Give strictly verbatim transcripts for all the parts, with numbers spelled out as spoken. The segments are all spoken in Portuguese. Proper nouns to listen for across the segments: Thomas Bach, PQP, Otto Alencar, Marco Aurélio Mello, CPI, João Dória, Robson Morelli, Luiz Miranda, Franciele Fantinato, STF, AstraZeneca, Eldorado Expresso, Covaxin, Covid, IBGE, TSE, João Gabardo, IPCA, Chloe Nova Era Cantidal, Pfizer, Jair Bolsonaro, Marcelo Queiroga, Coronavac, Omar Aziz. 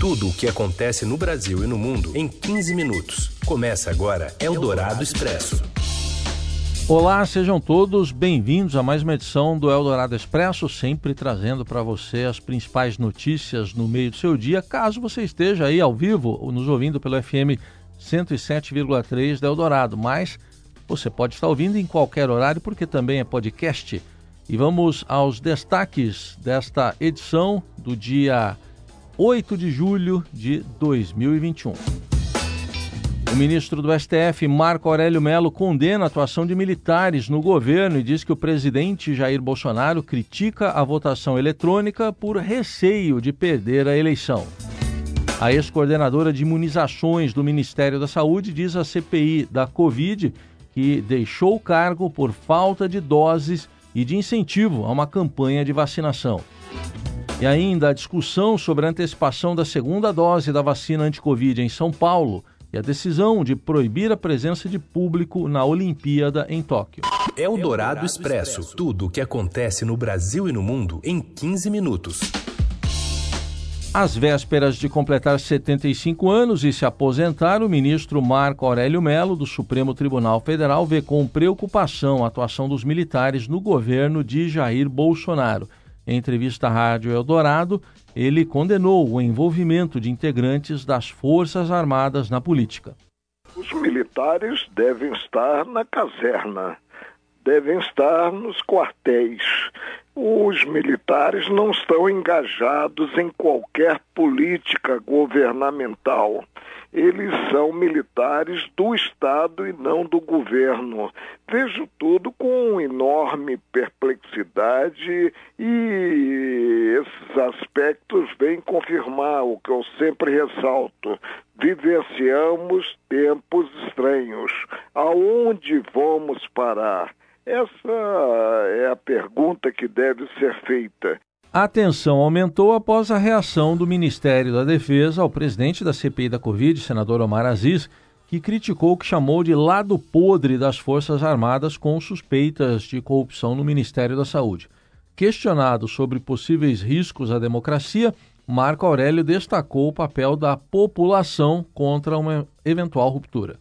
Tudo o que acontece no Brasil e no mundo em quinze minutos. Começa agora Eldorado Expresso. Olá, sejam todos bem-vindos a mais uma edição do Eldorado Expresso, sempre trazendo para você as principais notícias no meio do seu dia, caso você esteja aí ao vivo ou nos ouvindo pelo F M cento e sete vírgula três da Eldorado, mas você pode estar ouvindo em qualquer horário porque também é podcast. E vamos aos destaques desta edição do dia oito de julho de dois mil e vinte e um. O ministro do S T F, Marco Aurélio Mello, condena a atuação de militares no governo e diz que o presidente Jair Bolsonaro critica a votação eletrônica por receio de perder a eleição. A ex-coordenadora de imunizações do Ministério da Saúde diz à C P I da Covid que deixou o cargo por falta de doses e de incentivo a uma campanha de vacinação. E ainda a discussão sobre a antecipação da segunda dose da vacina anti-Covid em São Paulo e a decisão de proibir a presença de público na Olimpíada em Tóquio. Eldorado Expresso. Tudo o que acontece no Brasil e no mundo em quinze minutos. Às vésperas de completar setenta e cinco anos e se aposentar, o ministro Marco Aurélio Mello, do Supremo Tribunal Federal, vê com preocupação a atuação dos militares no governo de Jair Bolsonaro. Em entrevista à Rádio Eldorado, ele condenou o envolvimento de integrantes das Forças Armadas na política. Os militares devem estar na caserna, devem estar nos quartéis. Os militares não estão engajados em qualquer política governamental. Eles são militares do Estado e não do governo. Vejo tudo com enorme perplexidade e esses aspectos vêm confirmar o que eu sempre ressalto. Vivenciamos tempos estranhos. Aonde vamos parar? Essa é a pergunta que deve ser feita. A tensão aumentou após a reação do Ministério da Defesa ao presidente da C P I da Covid, senador Omar Aziz, que criticou o que chamou de lado podre das Forças Armadas com suspeitas de corrupção no Ministério da Saúde. Questionado sobre possíveis riscos à democracia, Marco Aurélio destacou o papel da população contra uma eventual ruptura.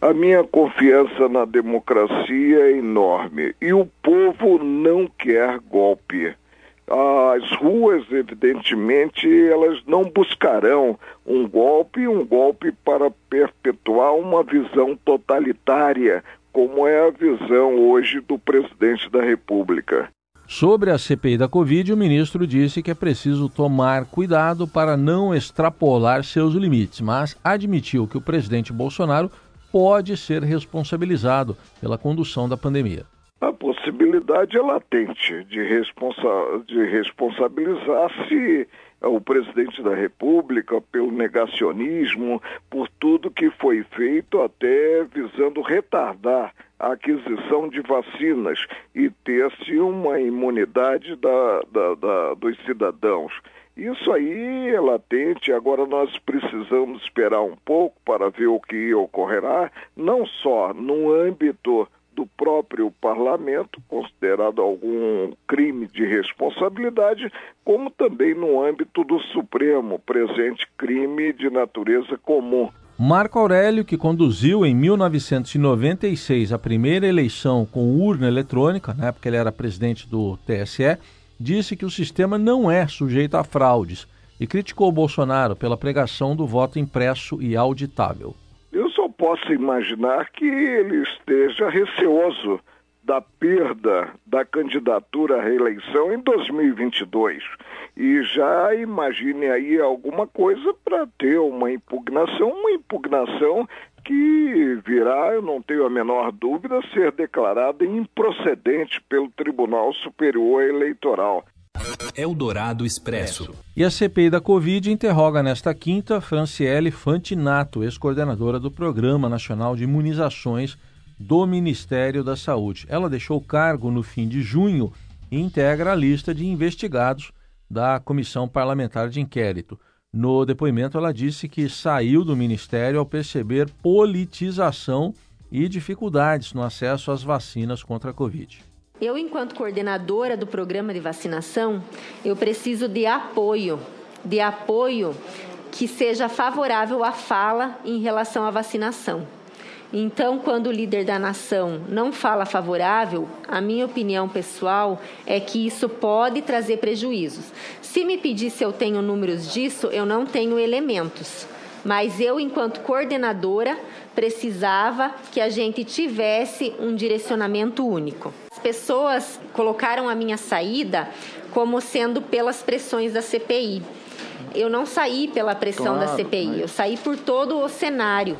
A minha confiança na democracia é enorme e o povo não quer golpe. As ruas, evidentemente, elas não buscarão um golpe, um golpe para perpetuar uma visão totalitária, como é a visão hoje do presidente da República. Sobre a C P I da Covid, o ministro disse que é preciso tomar cuidado para não extrapolar seus limites, mas admitiu que o presidente Bolsonaro pode ser responsabilizado pela condução da pandemia. A possibilidade é latente de, responsa- de responsabilizar-se o presidente da República pelo negacionismo, por tudo que foi feito até visando retardar a aquisição de vacinas e ter-se uma imunidade da, da, da, dos cidadãos. Isso aí é latente, agora nós precisamos esperar um pouco para ver o que ocorrerá, não só no âmbito do próprio parlamento, considerado algum crime de responsabilidade, como também no âmbito do Supremo, presente crime de natureza comum. Marco Aurélio, que conduziu em mil novecentos e noventa e seis a primeira eleição com urna eletrônica, na época ele era presidente do T S E, disse que o sistema não é sujeito a fraudes e criticou Bolsonaro pela pregação do voto impresso e auditável. Eu só posso imaginar que ele esteja receoso da perda da candidatura à reeleição em dois mil e vinte e dois. E já imagine aí alguma coisa para ter uma impugnação, uma impugnação que virá, eu não tenho a menor dúvida, ser declarada improcedente pelo Tribunal Superior Eleitoral. Eldorado Expresso. E a C P I da Covid interroga nesta quinta Franciele Fantinato, ex-coordenadora do Programa Nacional de Imunizações do Ministério da Saúde. Ela deixou o cargo no fim de junho e integra a lista de investigados da Comissão Parlamentar de Inquérito. No depoimento, ela disse que saiu do ministério ao perceber politização e dificuldades no acesso às vacinas contra a Covid. Eu, enquanto coordenadora do programa de vacinação, eu preciso de apoio, de apoio que seja favorável à fala em relação à vacinação. Então, quando o líder da nação não fala favorável, a minha opinião pessoal é que isso pode trazer prejuízos. Se me pedir se eu tenho números disso, eu não tenho elementos. Mas eu, enquanto coordenadora, precisava que a gente tivesse um direcionamento único. As pessoas colocaram a minha saída como sendo pelas pressões da C P I. Eu não saí pela pressão, claro, da C P I, mas... eu saí por todo o cenário.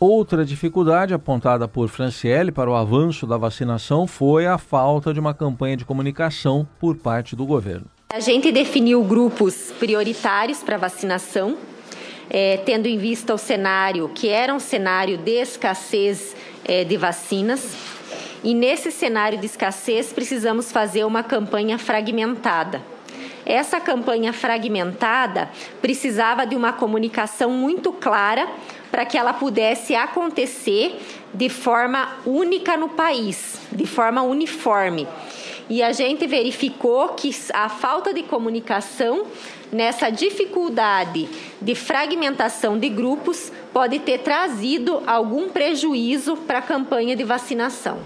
Outra dificuldade apontada por Franciele para o avanço da vacinação foi a falta de uma campanha de comunicação por parte do governo. A gente definiu grupos prioritários para vacinação, é, tendo em vista o cenário, que era um cenário de escassez é, de vacinas. E nesse cenário de escassez, precisamos fazer uma campanha fragmentada. Essa campanha fragmentada precisava de uma comunicação muito clara para que ela pudesse acontecer de forma única no país, de forma uniforme. E a gente verificou que a falta de comunicação, nessa dificuldade de fragmentação de grupos, pode ter trazido algum prejuízo para a campanha de vacinação.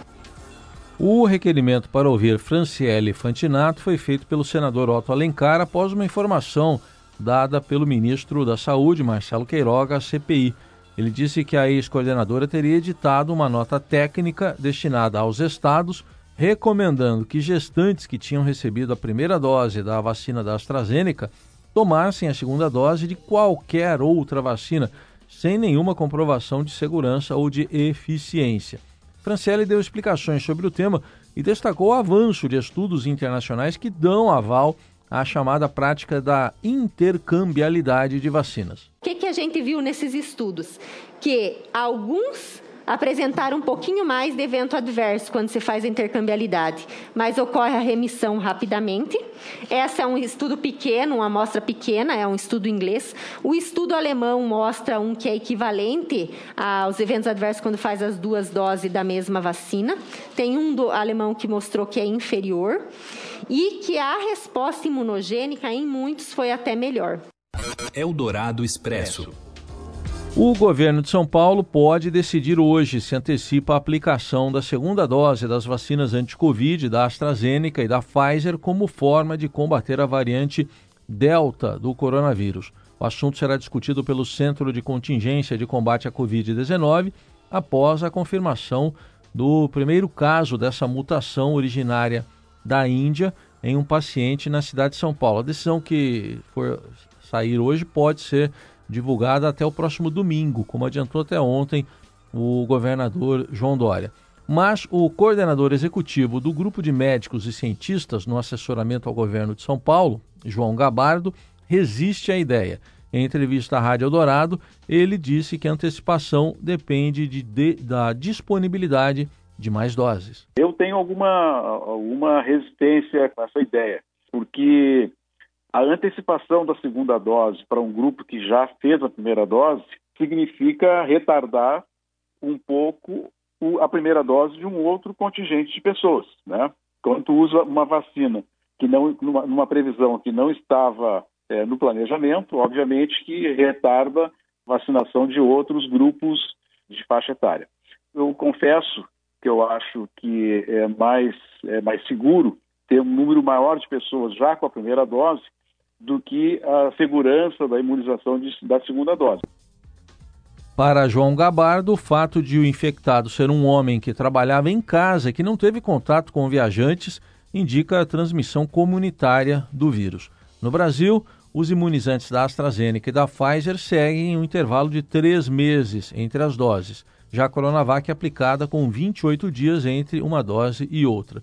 O requerimento para ouvir Franciele Fantinato foi feito pelo senador Otto Alencar após uma informação dada pelo ministro da Saúde, Marcelo Queiroga, à C P I. Ele disse que a ex-coordenadora teria editado uma nota técnica destinada aos estados, recomendando que gestantes que tinham recebido a primeira dose da vacina da AstraZeneca tomassem a segunda dose de qualquer outra vacina, sem nenhuma comprovação de segurança ou de eficiência. Franciele deu explicações sobre o tema e destacou o avanço de estudos internacionais que dão aval à chamada prática da intercambialidade de vacinas. O que, que a gente viu nesses estudos? Que alguns apresentaram um pouquinho mais de evento adverso quando se faz a intercambialidade, mas ocorre a remissão rapidamente. Esse é um estudo pequeno, uma amostra pequena, é um estudo inglês. O estudo alemão mostra um que é equivalente aos eventos adversos quando faz as duas doses da mesma vacina. Tem um do alemão que mostrou que é inferior e que a resposta imunogênica em muitos foi até melhor. Eldorado Expresso. O governo de São Paulo pode decidir hoje se antecipa a aplicação da segunda dose das vacinas anti-Covid da AstraZeneca e da Pfizer como forma de combater a variante Delta do coronavírus. O assunto será discutido pelo Centro de Contingência de Combate à Covid dezenove após a confirmação do primeiro caso dessa mutação originária da Índia em um paciente na cidade de São Paulo. A decisão que for sair hoje pode ser divulgada até o próximo domingo, como adiantou até ontem o governador João Dória. Mas o coordenador executivo do grupo de médicos e cientistas no assessoramento ao governo de São Paulo, João Gabardo, resiste à ideia. Em entrevista à Rádio Eldorado, ele disse que a antecipação depende de, de, da disponibilidade de mais doses. Eu tenho alguma, alguma resistência com essa ideia, porque a antecipação da segunda dose para um grupo que já fez a primeira dose significa retardar um pouco a primeira dose de um outro contingente de pessoas, né? Quando tu usa uma vacina que não, numa, numa previsão que não estava é, no planejamento, obviamente que retarda vacinação de outros grupos de faixa etária. Eu confesso que eu acho que é mais, é mais seguro ter um número maior de pessoas já com a primeira dose do que a segurança da imunização de, da segunda dose. Para João Gabardo, o fato de o infectado ser um homem que trabalhava em casa e que não teve contato com viajantes indica a transmissão comunitária do vírus. No Brasil, os imunizantes da AstraZeneca e da Pfizer seguem um intervalo de três meses entre as doses. Já a Coronavac é aplicada com vinte e oito dias entre uma dose e outra.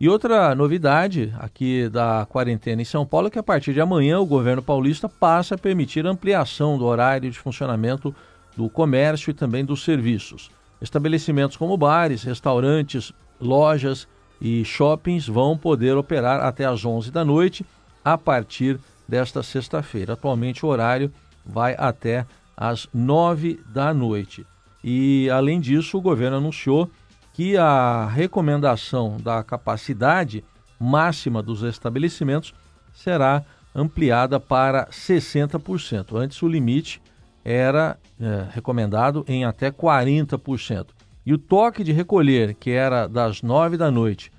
E outra novidade aqui da quarentena em São Paulo é que a partir de amanhã o governo paulista passa a permitir ampliação do horário de funcionamento do comércio e também dos serviços. Estabelecimentos como bares, restaurantes, lojas e shoppings vão poder operar até às onze da noite a partir desta sexta-feira. Atualmente o horário vai até às nove da noite. E além disso o governo anunciou que a recomendação da capacidade máxima dos estabelecimentos será ampliada para sessenta por cento. Antes o limite era é, recomendado em até quarenta por cento. E o toque de recolher, que era das nove da noite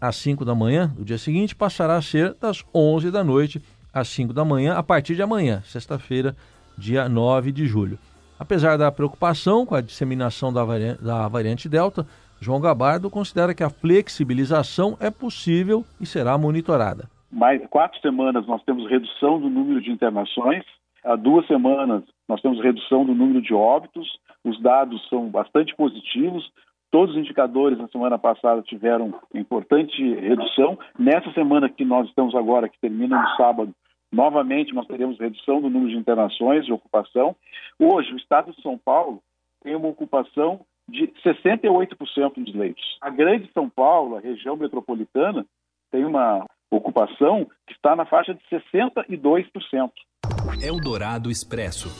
às cinco da manhã, do dia seguinte, passará a ser das onze da noite às cinco da manhã, a partir de amanhã, sexta-feira, dia nove de julho. Apesar da preocupação com a disseminação da variante, da variante Delta, João Gabardo considera que a flexibilização é possível e será monitorada. Mais quatro semanas nós temos redução do número de internações, há duas semanas nós temos redução do número de óbitos, os dados são bastante positivos, todos os indicadores na semana passada tiveram importante redução. Nessa semana que nós estamos agora, que termina no sábado, novamente nós teremos redução do número de internações, de ocupação. Hoje, o estado de São Paulo tem uma ocupação de sessenta e oito por cento dos leitos. A grande São Paulo, a região metropolitana, tem uma ocupação que está na faixa de sessenta e dois por cento. Eldorado Expresso.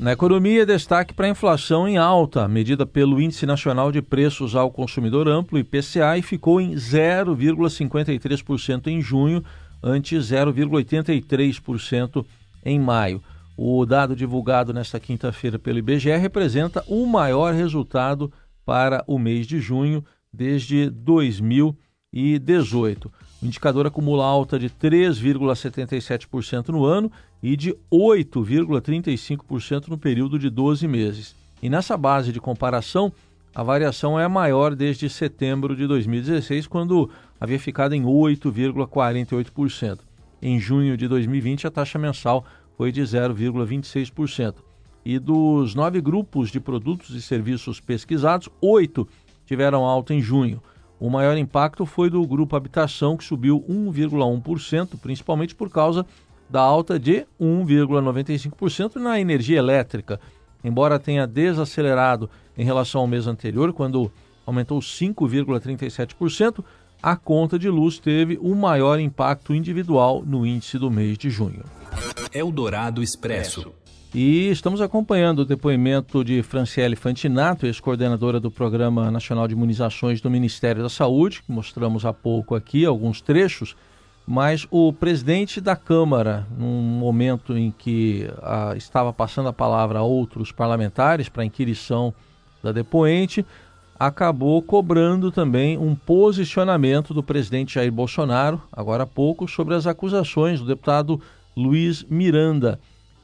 Na economia, destaque para a inflação em alta, medida pelo Índice Nacional de Preços ao Consumidor Amplo, I P C A, e ficou em zero vírgula cinquenta e três por cento em junho, ante zero vírgula oitenta e três por cento em maio. O dado divulgado nesta quinta-feira pelo I B G E representa o maior resultado para o mês de junho desde dois mil e dezoito. O indicador acumula alta de três vírgula setenta e sete por cento no ano e de oito vírgula trinta e cinco por cento no período de doze meses. E nessa base de comparação, a variação é maior desde setembro de dois mil e dezesseis, quando havia ficado em oito vírgula quarenta e oito por cento. Em junho de dois mil e vinte, a taxa mensal foi de zero vírgula vinte e seis por cento. E dos nove grupos de produtos e serviços pesquisados, oito tiveram alta em junho. O maior impacto foi do grupo habitação, que subiu um vírgula um por cento, principalmente por causa da alta de um vírgula noventa e cinco por cento na energia elétrica. Embora tenha desacelerado em relação ao mês anterior, quando aumentou cinco vírgula trinta e sete por cento, a conta de luz teve o maior impacto individual no índice do mês de junho. Eldorado Expresso. E estamos acompanhando o depoimento de Franciele Fantinato, ex-coordenadora do Programa Nacional de Imunizações do Ministério da Saúde, que mostramos há pouco aqui, alguns trechos, mas o presidente da Câmara, num momento em que ah, estava passando a palavra a outros parlamentares para a inquirição da depoente, acabou cobrando também um posicionamento do presidente Jair Bolsonaro, agora há pouco, sobre as acusações do deputado Luiz Miranda,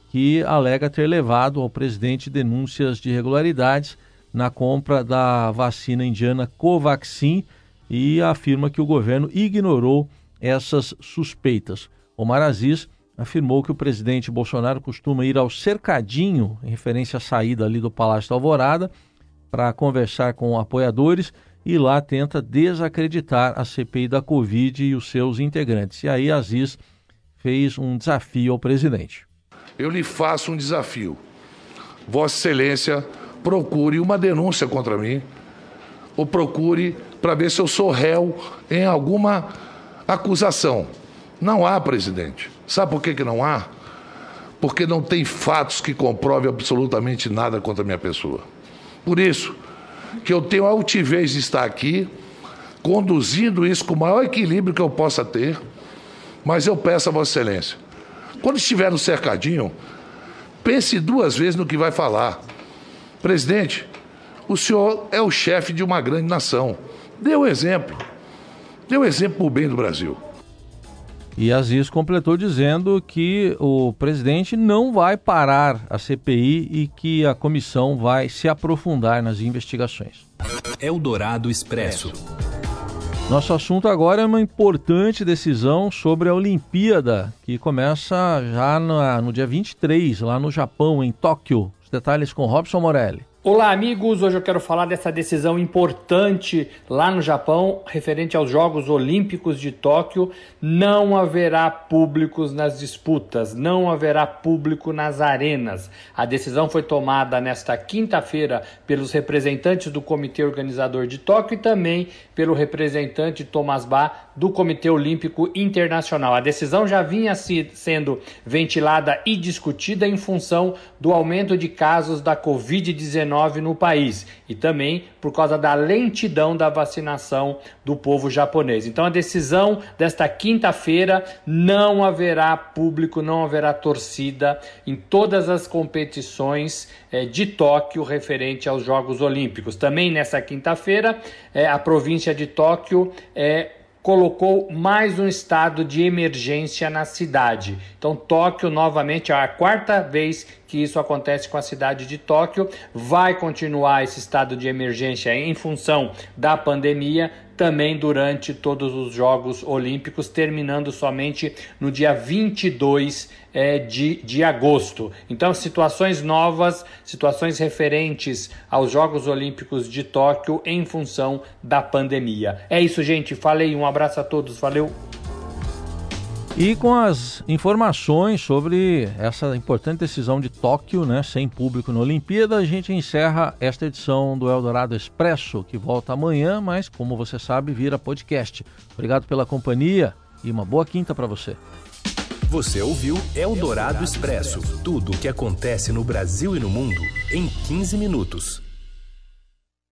que alega ter levado ao presidente denúncias de irregularidades na compra da vacina indiana Covaxin e afirma que o governo ignorou essas suspeitas. Omar Aziz afirmou que o presidente Bolsonaro costuma ir ao cercadinho, em referência à saída ali do Palácio da Alvorada, para conversar com apoiadores e lá tenta desacreditar a C P I da Covid e os seus integrantes. E aí Aziz fez um desafio ao presidente. Eu lhe faço um desafio. Vossa Excelência, procure uma denúncia contra mim, ou procure para ver se eu sou réu em alguma acusação. Não há, presidente. Sabe por que que não há? Porque não tem fatos que comprovem absolutamente nada contra a minha pessoa. Por isso que eu tenho a altivez de estar aqui, conduzindo isso com o maior equilíbrio que eu possa ter, mas eu peço a Vossa Excelência, quando estiver no cercadinho, pense duas vezes no que vai falar. Presidente, o senhor é o chefe de uma grande nação. Dê um exemplo. Dê um exemplo para o bem do Brasil. E Aziz completou dizendo que o presidente não vai parar a C P I e que a comissão vai se aprofundar nas investigações. Eldorado Expresso. Nosso assunto agora é uma importante decisão sobre a Olimpíada, que começa já no, no dia vinte e três, lá no Japão, em Tóquio. Os detalhes com Robson Morelli. Olá, amigos. Hoje eu quero falar dessa decisão importante lá no Japão, referente aos Jogos Olímpicos de Tóquio. Não haverá públicos nas disputas, não haverá público nas arenas. A decisão foi tomada nesta quinta-feira pelos representantes do Comitê Organizador de Tóquio e também pelo representante Thomas Bach, do Comitê Olímpico Internacional. A decisão já vinha se, sendo ventilada e discutida em função do aumento de casos da covid dezenove covid dezenove no país e também por causa da lentidão da vacinação do povo japonês. Então, a decisão desta quinta-feira: não haverá público, não haverá torcida em todas as competições de Tóquio referente aos Jogos Olímpicos. Também nessa quinta-feira, a província de Tóquio é colocou mais um estado de emergência na cidade. Então, Tóquio, novamente, é a quarta vez que isso acontece com a cidade de Tóquio. Vai continuar esse estado de emergência em função da pandemia também durante todos os Jogos Olímpicos, terminando somente no dia vinte e dois é, de, de agosto. Então, situações novas, situações referentes aos Jogos Olímpicos de Tóquio em função da pandemia. É isso, gente. Falei. Um abraço a todos. Valeu. E com as informações sobre essa importante decisão de Tóquio, né, sem público na Olimpíada, a gente encerra esta edição do Eldorado Expresso, que volta amanhã, mas, como você sabe, vira podcast. Obrigado pela companhia e uma boa quinta para você. Você ouviu Eldorado Expresso, tudo o que acontece no Brasil e no mundo em quinze minutos.